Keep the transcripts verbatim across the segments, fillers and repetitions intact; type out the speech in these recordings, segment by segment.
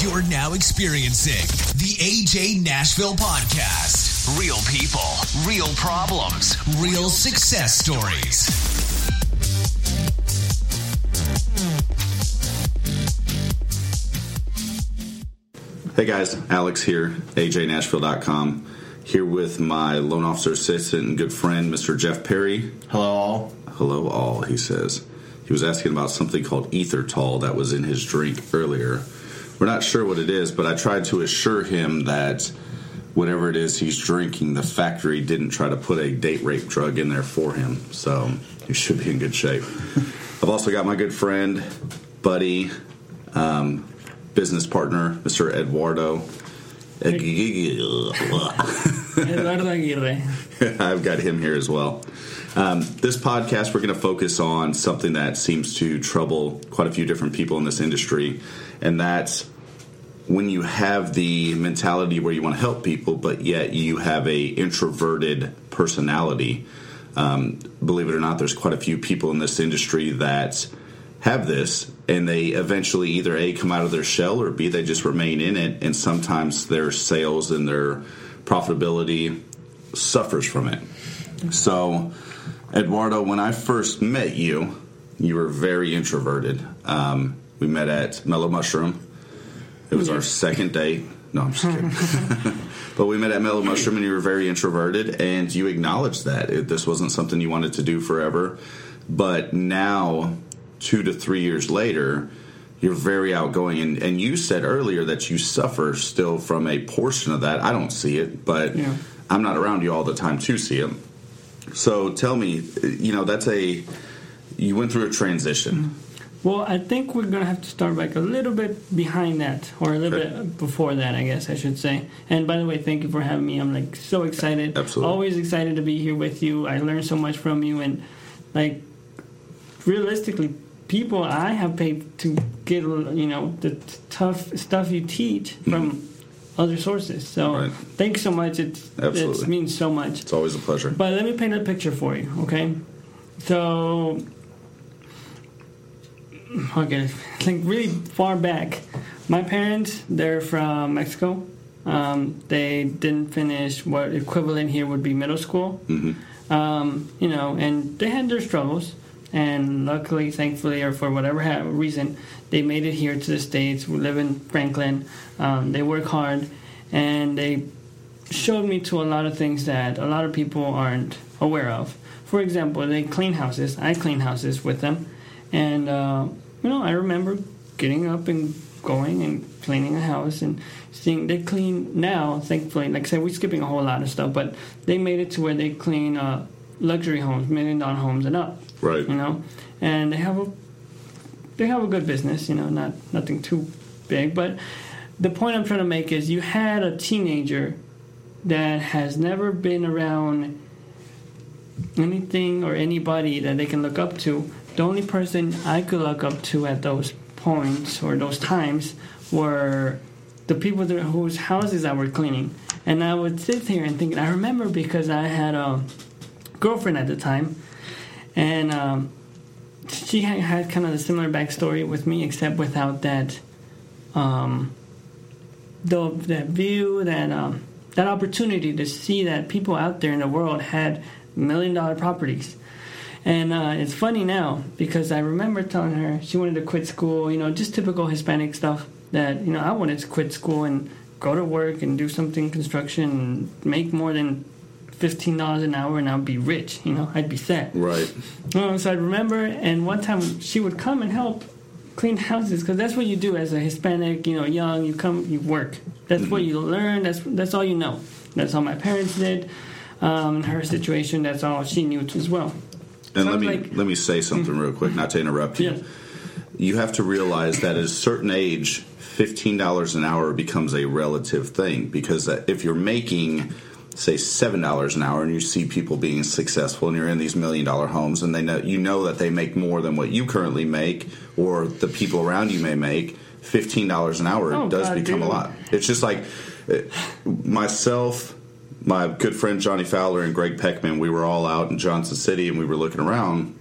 You're now experiencing the A J Nashville Podcast. Real people, real problems, real success stories. Hey guys, Alex here, a j nashville dot com. Here with my loan officer assistant and good friend, Mister Jeff Perry. Hello all. Hello all, he says. He was asking about something called erythritol that was in his drink earlier. We're not sure what it is, but I tried to assure him that whatever it is he's drinking, the factory didn't try to put a date rape drug in there for him. So he should be in good shape. I've also got my good friend, buddy, um, business partner, Mister Eduardo. Eduardo Aguirre. I've got him here as well. Um, this podcast, we're going to focus on something that seems to trouble quite a few different people in this industry, and that's when you have the mentality where you want to help people, but yet you have a introverted personality. Um, believe it or not, there's quite a few people in this industry that have this, and they eventually either A, come out of their shell, or B, they just remain in it, and sometimes their sales and their profitability suffers from it. So, Eduardo, when I first met you, you were very introverted. Um, we met at Mellow Mushroom. It was our second date. No, I'm just kidding. But we met at Mellow Mushroom, and you were very introverted, and you acknowledged that. It, this wasn't something you wanted to do forever. But now, two to three years later, you're very outgoing. And, and you said earlier that you suffer still from a portion of that. I don't see it, but yeah. I'm not around you all the time to see it. So tell me, you know, that's a, you went through a transition. Well, I think we're going to have to start back a little bit behind that, or a little okay. bit before that, I guess I should say. And by the way, thank you for having me. I'm, like, so excited. Absolutely. Always excited to be here with you. I learned so much from you. And, like, realistically, people I have paid to get, you know, the tough stuff you teach from mm-hmm. other sources. So right. thanks so much. It it means so much. It's always a pleasure. But let me paint a picture for you, okay? So, okay, like really far back. My parents, they're from Mexico. Um, they didn't finish what equivalent here would be middle school. Mm-hmm. Um, you know, and they had their struggles. And luckily, thankfully, or for whatever reason, they made it here to the States. We live in Franklin. Um, they work hard, and they showed me to a lot of things that a lot of people aren't aware of. For example, they clean houses. I clean houses with them. And, uh, you know, I remember getting up and going and cleaning a house and seeing they clean now, thankfully. Like I said, we're skipping a whole lot of stuff, but they made it to where they clean uh, luxury homes, million-dollar homes and up. Right. You know, and they have a they have a good business, you know, not nothing too big. But the point I'm trying to make is you had a teenager that has never been around anything or anybody that they can look up to. The only person I could look up to at those points or those times were the people that, whose houses I were cleaning. And I would sit here and think, I remember because I had a girlfriend at the time. And um, she had, had kind of a similar backstory with me, except without that, um, the that view, that um, that opportunity to see that people out there in the world had million-dollar properties. And uh, it's funny now because I remember telling her she wanted to quit school, you know, just typical Hispanic stuff. That you know, I wanted to quit school and go to work and do something construction, and make more than fifteen dollars an hour, and I'd be rich, you know, I'd be set. Right. Um, so I remember, and one time she would come and help clean houses, because that's what you do as a Hispanic, you know, young, you come, you work. That's mm-hmm. what you learn, that's that's all you know. That's all my parents did. Um, in her situation, that's all she knew as well. And so let me like, let me say something mm-hmm. real quick, not to interrupt you. Yes. you have to realize that at a certain age, fifteen dollars an hour becomes a relative thing, because if you're making, say, seven dollars an hour and you see people being successful and you're in these million-dollar homes and they know you know that they make more than what you currently make or the people around you may make, fifteen dollars an hour oh, does God, become dude. a lot. It's just like it, myself, my good friend Johnny Fowler and Greg Peckman, we were all out in Johnson City and we were looking around,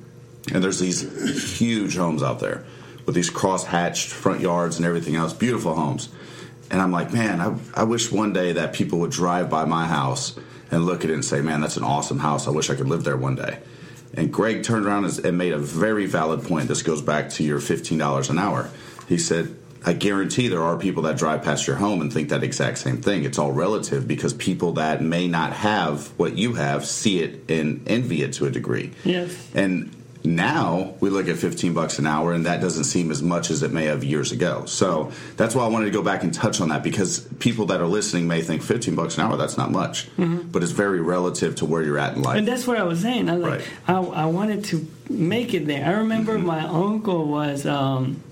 and there's these huge homes out there with these cross-hatched front yards and everything else, beautiful homes. And I'm like, man, I, I wish one day that people would drive by my house and look at it and say, man, that's an awesome house. I wish I could live there one day. And Greg turned around and made a very valid point. This goes back to your fifteen dollars an hour. He said, I guarantee there are people that drive past your home and think that exact same thing. It's all relative, because people that may not have what you have see it and envy it to a degree. Yes. And now we look at fifteen bucks an hour, and that doesn't seem as much as it may have years ago. So that's why I wanted to go back and touch on that, because people that are listening may think fifteen bucks an hour, that's not much. Mm-hmm. But it's very relative to where you're at in life. And that's what I was saying. I was right. like, I, I wanted to make it there. I remember mm-hmm. my uncle was um,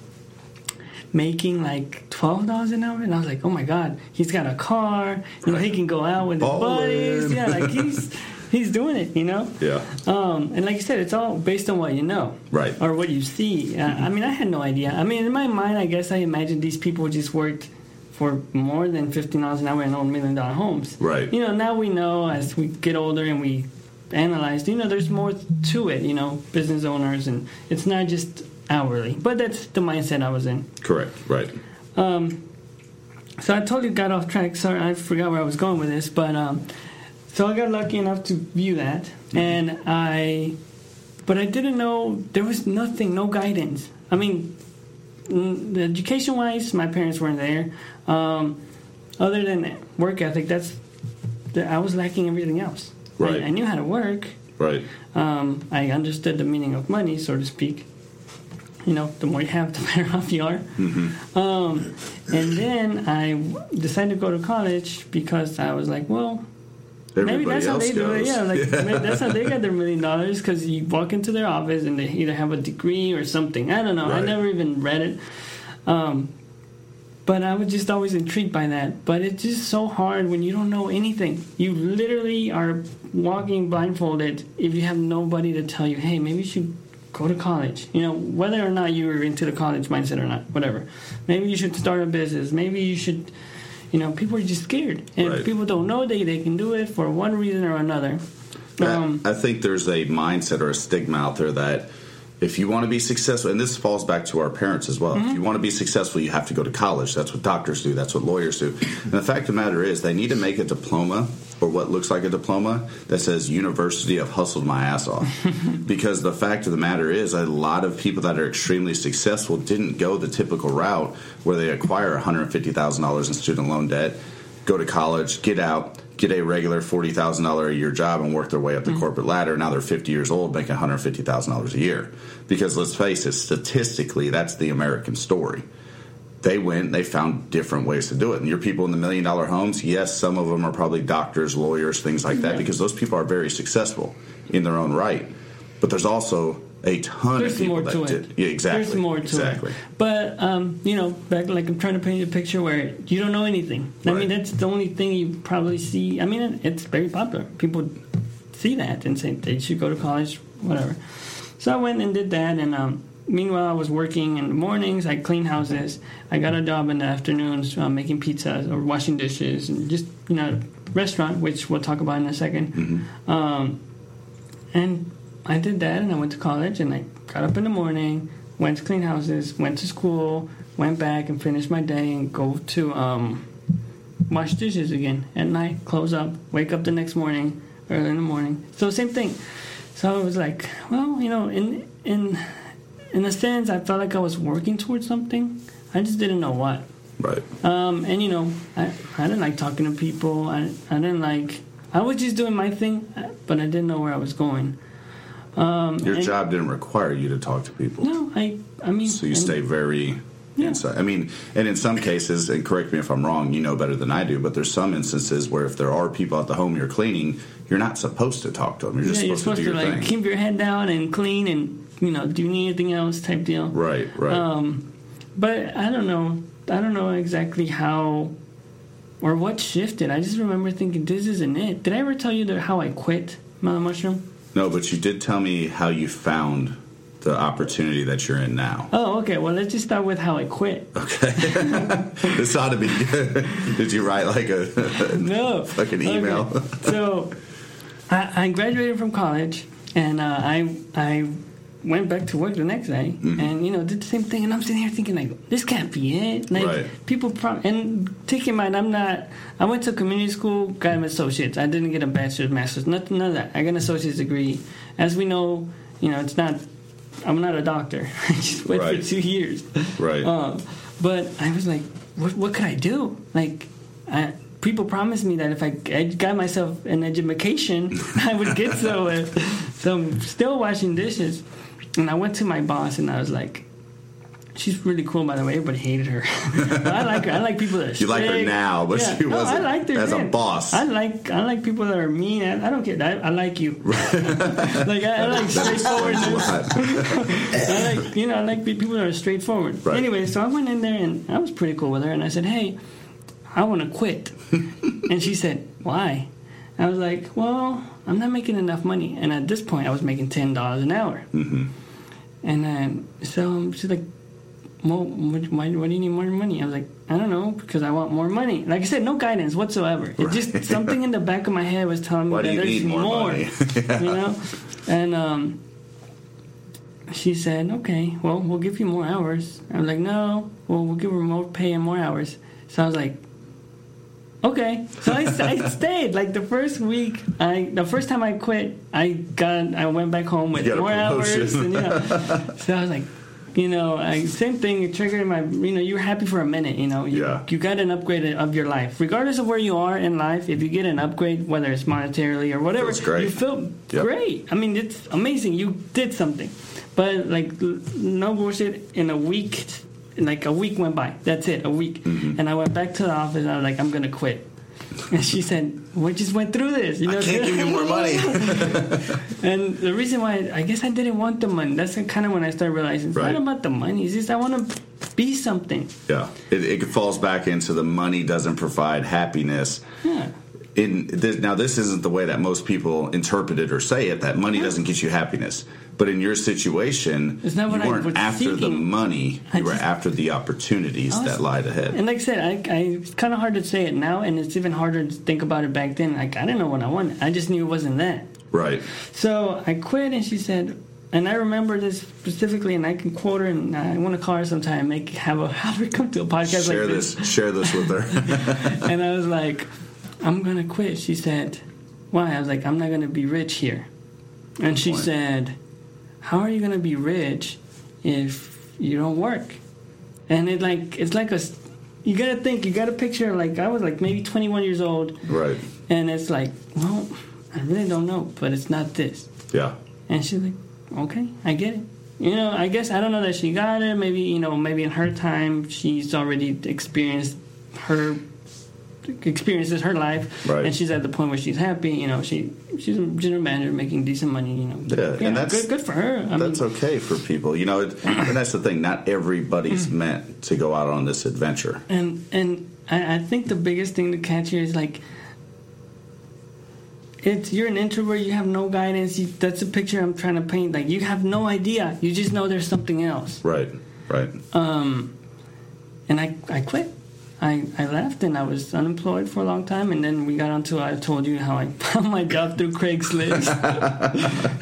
making like twelve dollars an hour, and I was like, oh, my God, he's got a car. You know, he can go out with Ballin'. his buddies. Yeah, like he's... He's doing it, you know? Yeah. Um, and like you said, it's all based on what you know. Right. Or what you see. Uh, I mean, I had no idea. I mean, in my mind, I guess I imagined these people just worked for more than fifteen dollars an hour and own million-dollar homes. Right. You know, now we know as we get older and we analyze, you know, there's more to it, you know, business owners. And it's not just hourly. But that's the mindset I was in. Correct. Right. Um, so I totally got off track. Sorry, I forgot where I was going with this. But... Um, So I got lucky enough to view that, and I, but I didn't know, there was nothing, no guidance. I mean, the education-wise, my parents weren't there. Um, other than work ethic, that's, I was lacking everything else. Right. I, I knew how to work. Right. Um, I understood the meaning of money, so to speak. You know, the more you have, the better off you are. Mm-hmm. Um, and then I decided to go to college because I was like, well... Everybody maybe that's how they goes. do it. Yeah, like yeah. that's how they got their million dollars, because you walk into their office and they either have a degree or something. I don't know. Right. I never even read it, um, but I was just always intrigued by that. But it's just so hard when you don't know anything. You literally are walking blindfolded if you have nobody to tell you, hey, maybe you should go to college. You know, whether or not you were into the college mindset or not, whatever. Maybe you should start a business. Maybe you should. You know, people are just scared. And right. if people don't know they, they can do it for one reason or another. Um, I, I think there's a mindset or a stigma out there that if you want to be successful, and this falls back to our parents as well, mm-hmm. if you want to be successful, you have to go to college. That's what doctors do. That's what lawyers do. And the fact of the matter is they need to make a diploma or what looks like a diploma that says University of Hustled My Ass Off. Because the fact of the matter is a lot of people that are extremely successful didn't go the typical route where they acquire one hundred fifty thousand dollars in student loan debt, go to college, get out, get a regular forty thousand dollars a year job and work their way up the mm-hmm. corporate ladder. Now they're fifty years old making one hundred fifty thousand dollars a year. Because let's face it, statistically, that's the American story. They went, they found different ways to do it. And your people in the million-dollar homes, yes, some of them are probably doctors, lawyers, things like that, yeah. because those people are very successful in their own right. But there's also a ton there's of people more that to did. It. Yeah, exactly. There's more to exactly. it. But, um, you know, back, like I'm trying to paint a picture where you don't know anything. I right. mean, that's the only thing you probably see. I mean, it's very popular. People see that and say they should go to college, whatever. So I went and did that, and... um meanwhile, I was working in the mornings. I cleaned houses. I got a job in the afternoons uh, making pizzas or washing dishes and just, you know, restaurant, which we'll talk about in a second. Mm-hmm. Um, and I did that, and I went to college, and I got up in the morning, went to clean houses, went to school, went back and finished my day and go to um, wash dishes again at night, close up, wake up the next morning, early in the morning. So same thing. So I was like, well, you know, in in... in a sense, I felt like I was working towards something. I just didn't know what. Right. Um, and, you know, I, I didn't like talking to people. I, I didn't like... I was just doing my thing, but I didn't know where I was going. Um, Your and, job didn't require you to talk to people. No, I I mean... So you stay very yeah. inside. I mean, and in some cases, and correct me if I'm wrong, you know better than I do, but there's some instances where if there are people at the home you're cleaning, you're not supposed to talk to them. You're just yeah, supposed, you're supposed to do to, your like, thing. Keep your head down and clean and... you know, do you need anything else type deal. Right, right. Um, but I don't know. I don't know exactly how or what shifted. I just remember thinking, this isn't it. Did I ever tell you that how I quit Mellow Mushroom? No, but you did tell me how you found the opportunity that you're in now. Oh, okay. Well, let's just start with how I quit. Okay. This ought to be good. Did you write like a no. fucking email? Okay. So I, I graduated from college, and uh, I I went back to work the next day, mm-hmm. and, you know, did the same thing. And I'm sitting here thinking, like, this can't be it. Like, right. people probably... And take in mind, I'm not... I went to community school, got an associate's. I didn't get a bachelor's, master's, nothing, none of that. I got an associate's degree. As we know, you know, it's not... I'm not a doctor. I just went right. for two years. Right. Um, but I was like, what, what could I do? Like, I... People promised me that if I, I got myself an education, I would get somewhere. So I'm still washing dishes. And I went to my boss, and I was like, she's really cool, by the way. Everybody hated her. I like her. I like people that are strict. You like her now, but yeah. she no, wasn't I liked her as then. a boss. I like I like people that are mean. I, I don't care. I, I like you. Like, I, I like straightforwardness. I like, you know, I like people that are straightforward. Right. Anyway, so I went in there, and I was pretty cool with her. And I said, hey, I want to quit. And she said, why? I was like, well, I'm not making enough money. And at this point, I was making ten dollars an hour. Mm-hmm. And then, so she's like, well, why, why do you need more money? I was like, I don't know, because I want more money. Like I said, no guidance whatsoever. Right. It just, something in the back of my head was telling me why that there's more. more yeah. You know? And um, she said, okay, well, we'll give you more hours. I was like, no, well, we'll give her more pay and more hours. So I was like, okay, so I, I stayed. Like the first week, I the first time I quit, I got I went back home with more hours. And, you know, so I was like, you know, I, same thing. It triggered my, you know, you're happy for a minute. You know, you, yeah. you got an upgrade of your life, regardless of where you are in life. If you get an upgrade, whether it's monetarily or whatever, you feel yep. great. I mean, it's amazing. You did something, but like no bullshit. In a week. Like a week went by. That's it, a week. Mm-hmm. And I went back to the office, and I was like, I'm going to quit. And she said, we just went through this. You know, I can't give you more money. And the reason why, I guess I didn't want the money. That's kind of when I started realizing, it's right. not about the money. It's just I want to be something. Yeah. It, it falls back into the money doesn't provide happiness. Yeah. In this, now, this isn't the way that most people interpret it or say it, that money yeah. doesn't get you happiness. But in your situation, you weren't after the money. You were after the opportunities was, that lied ahead. And like I said, I, I, it's kind of hard to say it now, and it's even harder to think about it back then. Like, I didn't know what I wanted. I just knew it wasn't that. Right. So I quit, and she said... And I remember this specifically, and I can quote her, and I want to call her sometime and make, have, a, have her come to a podcast share like this. this. Share this with her. And I was like... I'm going to quit. She said, why? I was like, I'm not going to be rich here. And she said, how are you going to be rich if you don't work? And it like it's like a, you got to think, you got to picture, like, I was like maybe twenty-one years old. Right. And it's like, well, I really don't know, but it's not this. Yeah. And she's like, okay, I get it. You know, I guess, I don't know that she got it. Maybe, you know, maybe in her time, she's already experienced her experiences her life, right. and she's at the point where she's happy. You know, she she's a general manager making decent money. You know, yeah, yeah and that's good, good for her. I that's mean, okay for people. You know, it, and that's the thing. Not everybody's meant to go out on this adventure. And and I, I think the biggest thing to catch here is like, it's you're an introvert. You have no guidance. You, that's the picture I'm trying to paint. Like you have no idea. You just know there's something else. Right. Right. Um, and I I quit. I, I left, and I was unemployed for a long time, and then we got onto I told you how I found my job through Craigslist.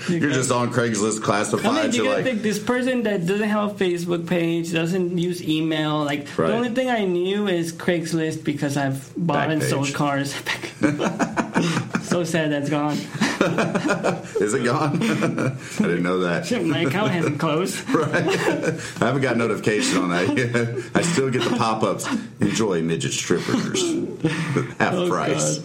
You're just on Craigslist classifieds. I mean, you gotta like, think, this person that doesn't have a Facebook page, doesn't use email. Like right. the only thing I knew is Craigslist because I've bought Backpage. and sold cars. So sad that's gone. Is it gone? I didn't know that. Shit, my account hasn't closed. Right. I haven't got notification on that yet. I still get the pop-ups. Enjoy midget strippers. Half oh, price.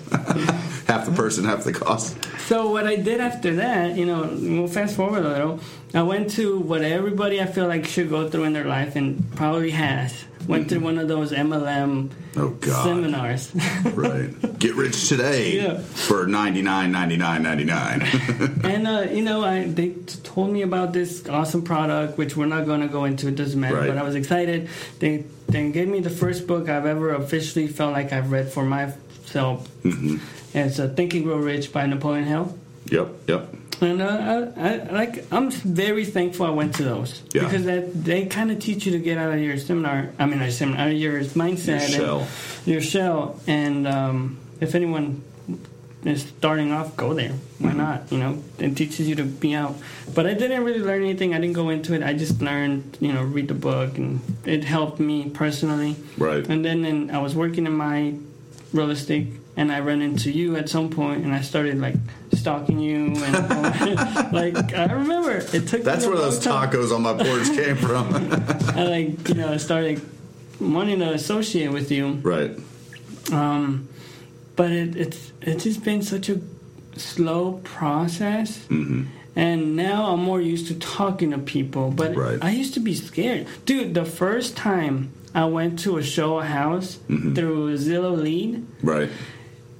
Half the person, half the cost. So what I did after that, you know, we'll fast forward a little. I went to what everybody I feel like should go through in their life and probably has. went to one of those M L M oh, God. seminars. Right. Get rich today yeah. for ninety-nine ninety-nine ninety-nine. And, uh, you know, I they told me about this awesome product, which we're not going to go into. It doesn't matter. Right. But I was excited. They then gave me the first book I've ever officially felt like I've read for myself. Mm-hmm. And it's uh, Think and Grow Rich by Napoleon Hill. Yep, yep. And uh, I, I, like, I'm very thankful I went to those yeah. because that, they kind of teach you to get out of your seminar. I mean, out of your mindset, your shell. And, your shell. And um, if anyone is starting off, go there. Why mm-hmm. not? You know, it teaches you to be out. But I didn't really learn anything. I didn't go into it. I just learned, you know, read the book, and it helped me personally. Right. And then in, I was working in my real estate. And I ran into you at some point, and I started, like, stalking you. And like, I remember it took. That's where those time. tacos on my porch came from. I, like, you know, started wanting to associate with you. Right. Um, but it, it's it's just been such a slow process. Mm-hmm. And now I'm more used to talking to people. But right. I used to be scared. Dude, the first time I went to a show house mm-hmm. through Zillow Lead. Right.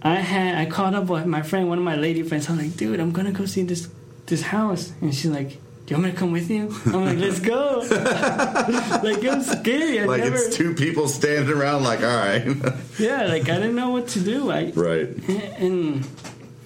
I had I caught up with my friend, one of my lady friends. I'm like, dude, I'm gonna go see this this house, and she's like, do you want me to come with you? I'm like, let's go. Like, it was scary. I like never... it's two people standing around, like, all right. Yeah, like I didn't know what to do. I, right. And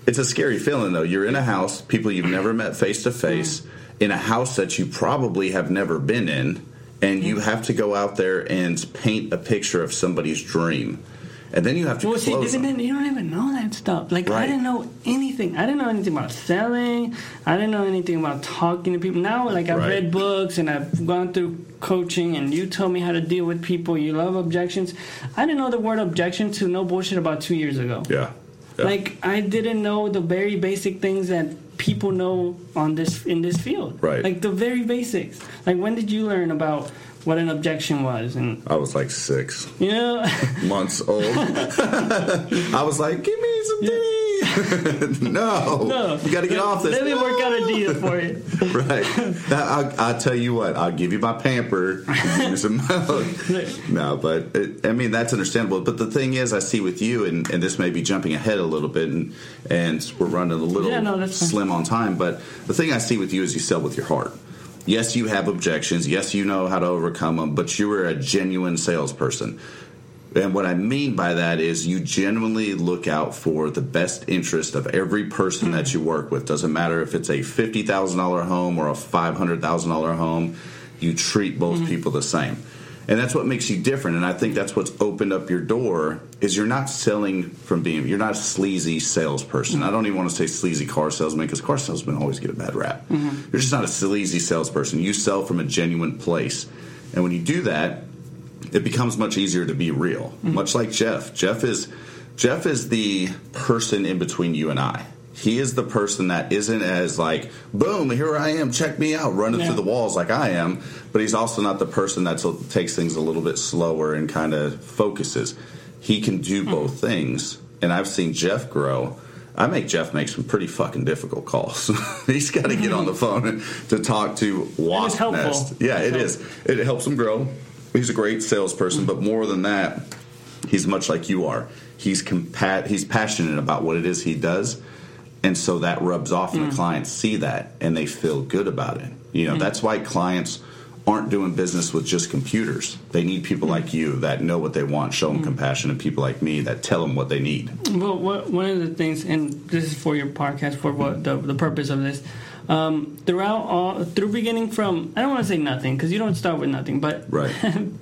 it's a scary feeling, though. You're in a house, people you've never met face to face, in a house that you probably have never been in, and you have to go out there and paint a picture of somebody's dream. And then you have to well, see, close them. You don't even know that stuff. Like, right. I didn't know anything. I didn't know anything about selling. I didn't know anything about talking to people. Now, like, I've right. read books, and I've gone through coaching, and you told me how to deal with people. You love objections. I didn't know the word objection to no bullshit about two years ago. Yeah. yeah. Like, I didn't know the very basic things that people know on this in this field. Right. Like, the very basics. Like, when did you learn about what an objection was? And I was like six you know? months old. I was like, give me some tea. no. no. You got to get let, off this. Let me no. work out a deal for you. Right. I'll, I'll tell you what. I'll give you my pamper. Give you some milk. No, but, it, I mean, that's understandable. But the thing is, I see with you, and, and this may be jumping ahead a little bit, and, and we're running a little yeah, no, slim on time, but the thing I see with you is you sell with your heart. Yes, you have objections. Yes, you know how to overcome them, but you are a genuine salesperson. And what I mean by that is you genuinely look out for the best interest of every person that you work with. Doesn't matter if it's a fifty thousand dollars home or a five hundred thousand dollars home, you treat both mm-hmm. people the same. And that's what makes you different, and I think that's what's opened up your door is you're not selling from being – you're not a sleazy salesperson. Mm-hmm. I don't even want to say sleazy car salesman because car salesmen always get a bad rap. Mm-hmm. You're just not a sleazy salesperson. You sell from a genuine place. And when you do that, it becomes much easier to be real, mm-hmm. much like Jeff. Jeff is Jeff is the person in between you and I. He is the person that isn't as like, boom, here I am, check me out, running yeah. through the walls like I am. But he's also not the person that takes things a little bit slower and kind of focuses. He can do mm-hmm. both things. And I've seen Jeff grow. I make Jeff make some pretty fucking difficult calls. He's got to get on the phone to talk to Wasp Nest. Yeah, it is. It helps him grow. He's a great salesperson. Mm-hmm. But more than that, he's much like you are. He's compa- He's passionate about what it is he does. And so that rubs off, and mm. the clients see that, and they feel good about it. You know, mm. that's why clients aren't doing business with just computers. They need people mm. like you that know what they want, show them mm. compassion, and people like me that tell them what they need. Well, what, one of the things, and this is for your podcast, for what the, the purpose of this, um, throughout all, through beginning from, I don't want to say nothing, because you don't start with nothing, but right.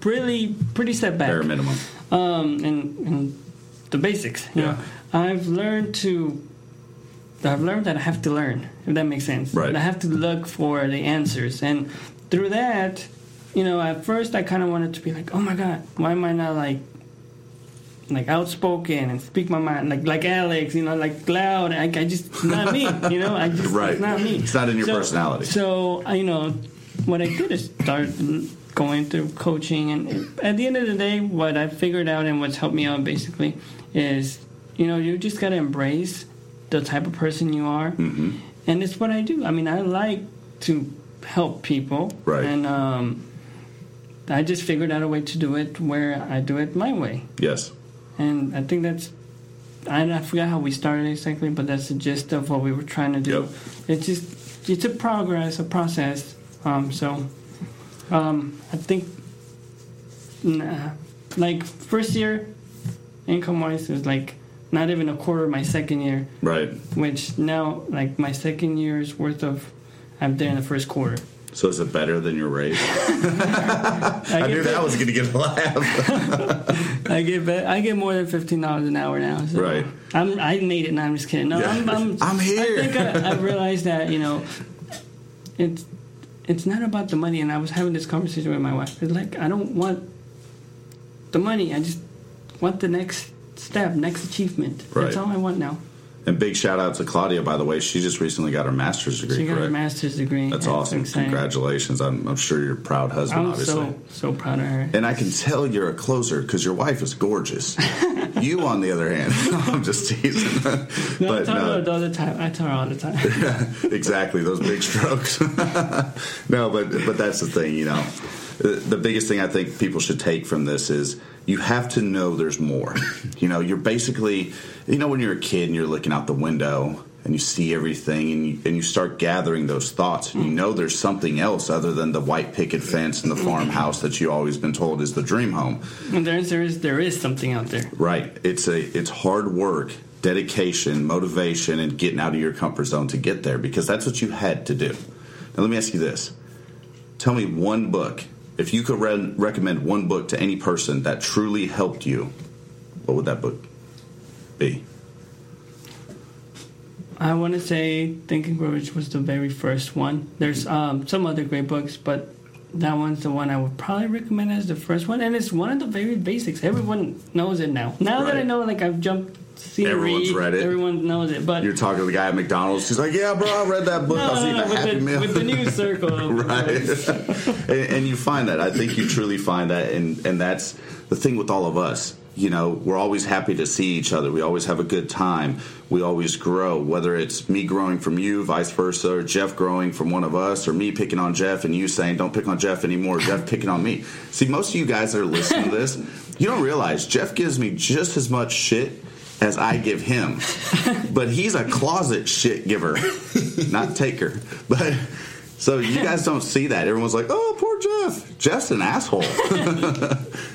really pretty setback. Bare minimum. Um, and, and the basics. You yeah. know, I've learned to... I've learned that I have to learn, if that makes sense. Right. I have to look for the answers. And through that, you know, at first I kind of wanted to be like, oh, my God, why am I not, like, like outspoken and speak my mind, like like Alex, you know, like loud. I, I just, it's not me, you know. I just, right. It's not me. It's not in your so, personality. So, you know, what I did is start going through coaching. And at the end of the day, what I figured out and what's helped me out, basically, is, you know, you just got to embrace the type of person you are, mm-hmm. and it's what I do. I mean, I like to help people, right? And um, I just figured out a way to do it where I do it my way. Yes. And I think that's, I forgot how we started exactly, but that's the gist of what we were trying to do. Yep. It's just, it's a progress, a process. Um, so um, I think, nah, like, first year, income-wise, it was like not even a quarter of my second year. Right. Which now, like, my second year's worth of, I'm there in the first quarter. So is it better than your raise? I, I knew that was going to get a laugh. I get better. I get more than fifteen dollars an hour now. So right. I'm, I made it. No, I'm just kidding. No, yeah. I'm, I'm. I'm here. I think I, I realized that you know, it's it's not about the money. And I was having this conversation with my wife. It's like I don't want the money. I just want the next step, next achievement. Right. That's all I want now. And big shout out to Claudia, by the way. She just recently got her master's degree. She got correct? her master's degree. That's awesome. Exciting. Congratulations. I'm, I'm sure you're a proud husband, I'm obviously. I'm so, so proud of her. And I can tell you're a closer because your wife is gorgeous. You, on the other hand, I'm just teasing. No, but I tell no. her all the time. I tell her all the time. Exactly. Those big strokes. No, but but that's the thing, you know. The biggest thing I think people should take from this is you have to know there's more. You know, you're basically, you know, when you're a kid and you're looking out the window and you see everything and you, and you start gathering those thoughts and you know there's something else other than the white picket fence and the farmhouse that you've always been told is the dream home. And there is, there is, there is something out there. Right. It's a it's hard work, dedication, motivation, and getting out of your comfort zone to get there because that's what you had to do. Now, let me ask you this. Tell me one book. If you could re- recommend one book to any person that truly helped you, what would that book be? I want to say Think and Grow Rich was the very first one. There's um, some other great books, but that one's the one I would probably recommend as the first one. And it's one of the very basics. Everyone knows it now. Now right. that I know, like, I've jumped scenery. Everyone's read it. Everyone knows it. But you're talking to the guy at McDonald's. He's like, yeah, bro, I read that book. No, I'll see no, no, the Happy the, Meal. With the news circle. Right. and, and you find that. I think you truly find that. And, and that's the thing with all of us. You know, we're always happy to see each other. We always have a good time. We always grow, whether it's me growing from you, vice versa, or Jeff growing from one of us, or me picking on Jeff and you saying, don't pick on Jeff anymore, or Jeff picking on me. See, most of you guys that are listening to this, you don't realize Jeff gives me just as much shit as I give him. But he's a closet shit giver, not taker. But so you guys don't see that. Everyone's like, oh, poor Jeff. Jeff's an asshole.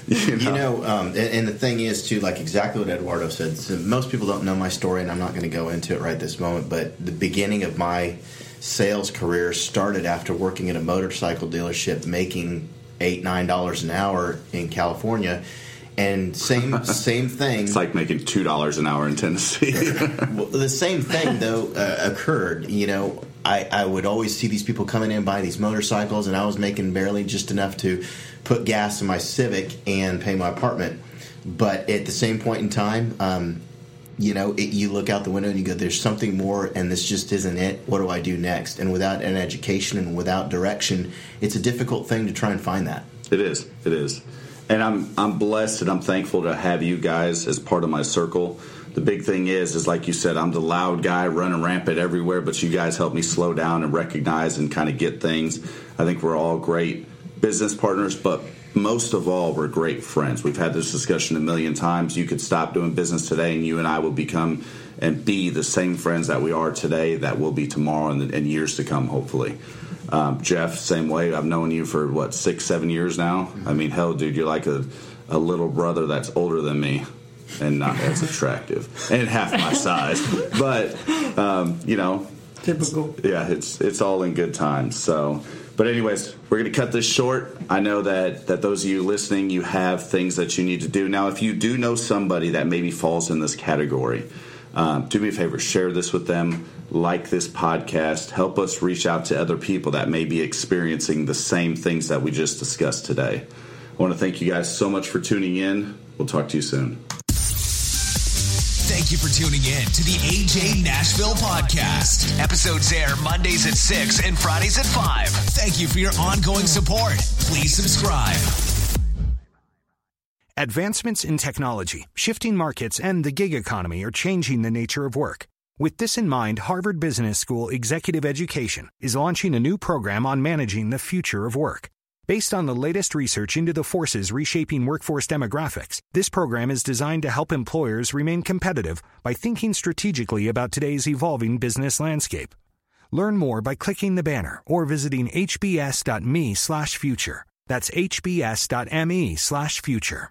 you know, you know um, and, and the thing is, too, like exactly what Eduardo said, so most people don't know my story, and I'm not going to go into it right this moment, but the beginning of my sales career started after working at a motorcycle dealership making eight dollars, nine dollars an hour in California. And same same thing. It's like making two dollars an hour in Tennessee. Well, the same thing, though, uh, occurred. You know, I, I would always see these people coming in buying these motorcycles, and I was making barely just enough to put gas in my Civic and pay my apartment. But at the same point in time, um, you know, it, you look out the window and you go, there's something more, and this just isn't it. What do I do next? And without an education and without direction, it's a difficult thing to try and find that. It is. It is. And I'm I'm blessed and I'm thankful to have you guys as part of my circle. The big thing is, is like you said, I'm the loud guy running rampant everywhere, but you guys help me slow down and recognize and kind of get things. I think we're all great business partners, but most of all, we're great friends. We've had this discussion a million times. You could stop doing business today and you and I will become and be the same friends that we are today, that will be tomorrow and, and years to come, hopefully. Um, Jeff, same way. I've known you for, what, six, seven years now? Mm-hmm. I mean, hell, dude, you're like a, a little brother that's older than me and not as attractive and half my size. But, um, you know. Typical. Yeah, it's it's all in good time. So, but anyways, we're going to cut this short. I know that, that those of you listening, you have things that you need to do. Now, if you do know somebody that maybe falls in this category, Um, do me a favor, share this with them, like this podcast, help us reach out to other people that may be experiencing the same things that we just discussed today. I want to thank you guys so much for tuning in. We'll talk to you soon. Thank you for tuning in to the A J Nashville Podcast. Episodes air Mondays at six and Fridays at five. Thank you for your ongoing support. Please subscribe. Advancements in technology, shifting markets, and the gig economy are changing the nature of work. With this in mind, Harvard Business School Executive Education is launching a new program on managing the future of work. Based on the latest research into the forces reshaping workforce demographics, this program is designed to help employers remain competitive by thinking strategically about today's evolving business landscape. Learn more by clicking the banner or visiting h b s dot m e slash future. That's h b s dot m e slash future.